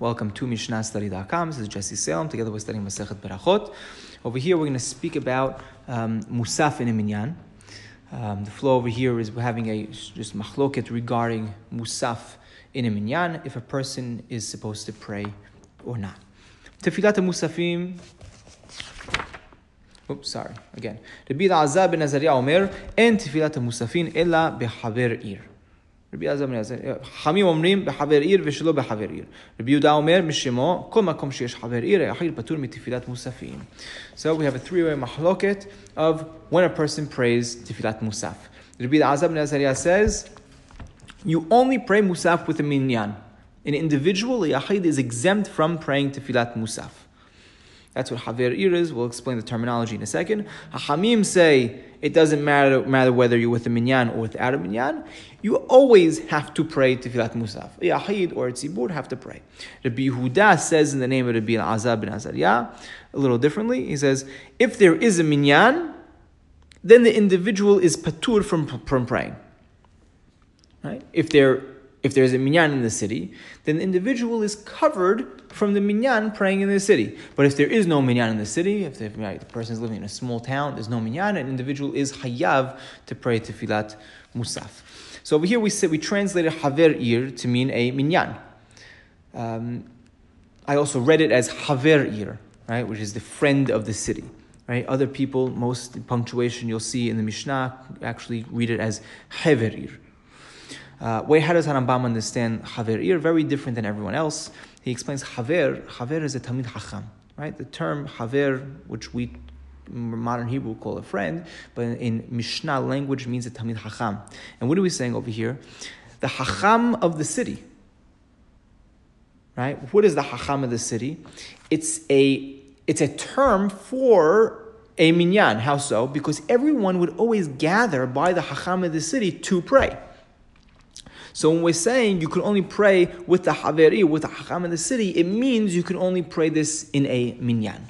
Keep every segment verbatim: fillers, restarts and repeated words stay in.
Welcome to Mishnah Study dot com. This is Jesse Salem. Together we're studying Masechet Berachot. Over here we're going to speak about um, Musaf and Minyan. Um, the flow over here is we're having a just machloket regarding Musaf in a Minyan, if a person is supposed to pray or not. Tefillat HaMusafin. Oops, sorry, again. Rabbi Elazar ben Azariah Omer, En Tefillat HaMusafin Ella beHaver Ir. Rabbi Elazar ben Azariah, Chachamim Omrim beHaver Ir veShelo beHaver Ir. Rabbi Yehuda Omer, Mishemo, Kol Makom sheyesh Haver Ir, Hayachid Patur miTefillat HaMusafin. So we have a three-way machloket of when a person prays Tefillat Musaf. Rabbi Elazar ben Azariah says, you only pray Musaf with a Minyan. An individual, a Yachid, is exempt from praying Tefillat Musaf. That's what Haver Ir is. We'll explain the terminology in a second. Chachamim say it doesn't matter, matter whether you're with a Minyan or without a Minyan. You always have to pray Tefillat Musaf. A Yachid or a Tzibur have to pray. Rabbi Yehuda says in the name of Rabbi Elazar ben Azariah, a little differently, he says, if there is a Minyan, then the individual is patur from, from praying. Right? If there, if there's a minyan in the city, then the individual is covered from the minyan praying in the city. But if there is no minyan in the city, if the, if the person is living in a small town, there's no minyan, an individual is hayav to pray Tefillat Musaf. So over here we say, we translated Haver Ir to mean a minyan. Um, I also read it as Haver Ir, right, which is the friend of the city. Right? Other people, most punctuation you'll see in the Mishnah, actually read it as Haver Ir. Uh, wait, how does Anambam understand Haver Ir? Very different than everyone else. He explains Haver. Haver is a Talmid Chacham, right? The term Haver, which we modern Hebrew call a friend, but in Mishnah language means a Talmid Chacham. And what are we saying over here? The Chacham of the city, right? What is the Chacham of the city? It's a it's a term for a minyan. How so? Because everyone would always gather by the Chacham of the city to pray. So when we're saying you can only pray with the Haver Ir, with the Chacham in the city, it means you can only pray this in a minyan.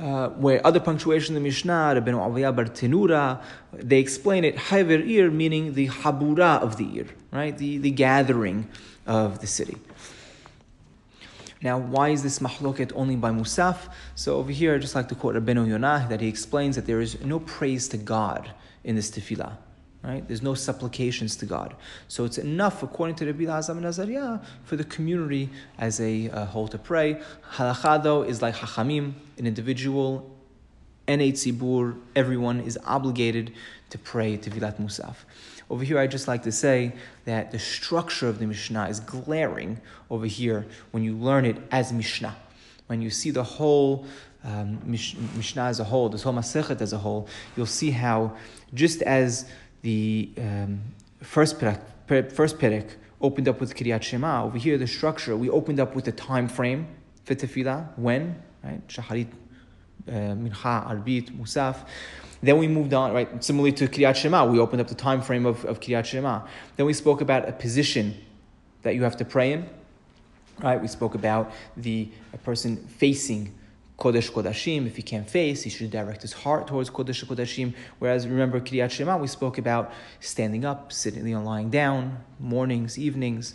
Uh, where other punctuation in the Mishnah, Rabbeinu Aviyah, Bartenura, they explain it, Haver Ir, meaning the Chavurah of the Ir, right? The, the gathering of the city. Now, why is this machloket only by Musaf? So over here, I'd just like to quote Rabbeinu Yonah, that he explains that there is no praise to God in this tefillah. Right? There's no supplications to God. So it's enough, according to Rabbi Elazar ben Azariah, for the community as a uh, whole to pray. Halakha, though, is like Chachamim, an individual, and a tzibur, everyone is obligated to pray Tefillat Musaf. Over here, I'd just like to say that the structure of the Mishnah is glaring over here when you learn it as Mishnah. When you see the whole um, Mish- Mishnah as a whole, this whole Masechet as a whole, you'll see how just as The um, first Perek, first Perek opened up with Kiryat Shema. Over here, the structure, we opened up with the time frame for Tefillah, when, right? Shaharit, uh, Mincha, Arvit, Musaf. Then we moved on, right? Similarly to Kiryat Shema, we opened up the time frame of, of Kiryat Shema. Then we spoke about a position that you have to pray in, right? We spoke about the a person facing Kodesh Kodashim, if he can't face, he should direct his heart towards Kodesh Kodashim. Whereas, remember, Kiryat Shema, we spoke about standing up, sitting, you know, lying down, mornings, evenings.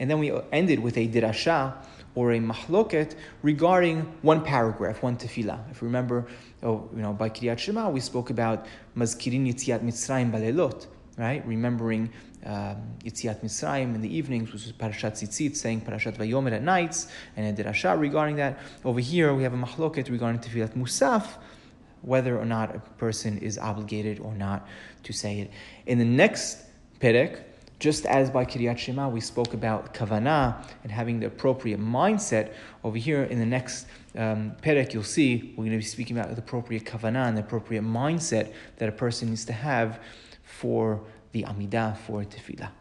And then we ended with a Dirasha, or a machloket, regarding one paragraph, one tefillah. If you remember, oh, you know, by Kiryat Shema, we spoke about Maskirin Yitziat Mitzrayim Balelot, right? Remembering um, Yitziat Mitzrayim in the evenings, which is Parashat Tzitzit, saying Parashat Vayomer at nights, and Edir Asha regarding that. Over here, we have a machloket regarding Tefillat Musaf, whether or not a person is obligated or not to say it. In the next Perek, just as by Kiryat Shema, we spoke about Kavanah and having the appropriate mindset. Over here, in the next um, Perek, you'll see we're going to be speaking about the appropriate Kavanah and the appropriate mindset that a person needs to have for the Amidah, for Tefillah.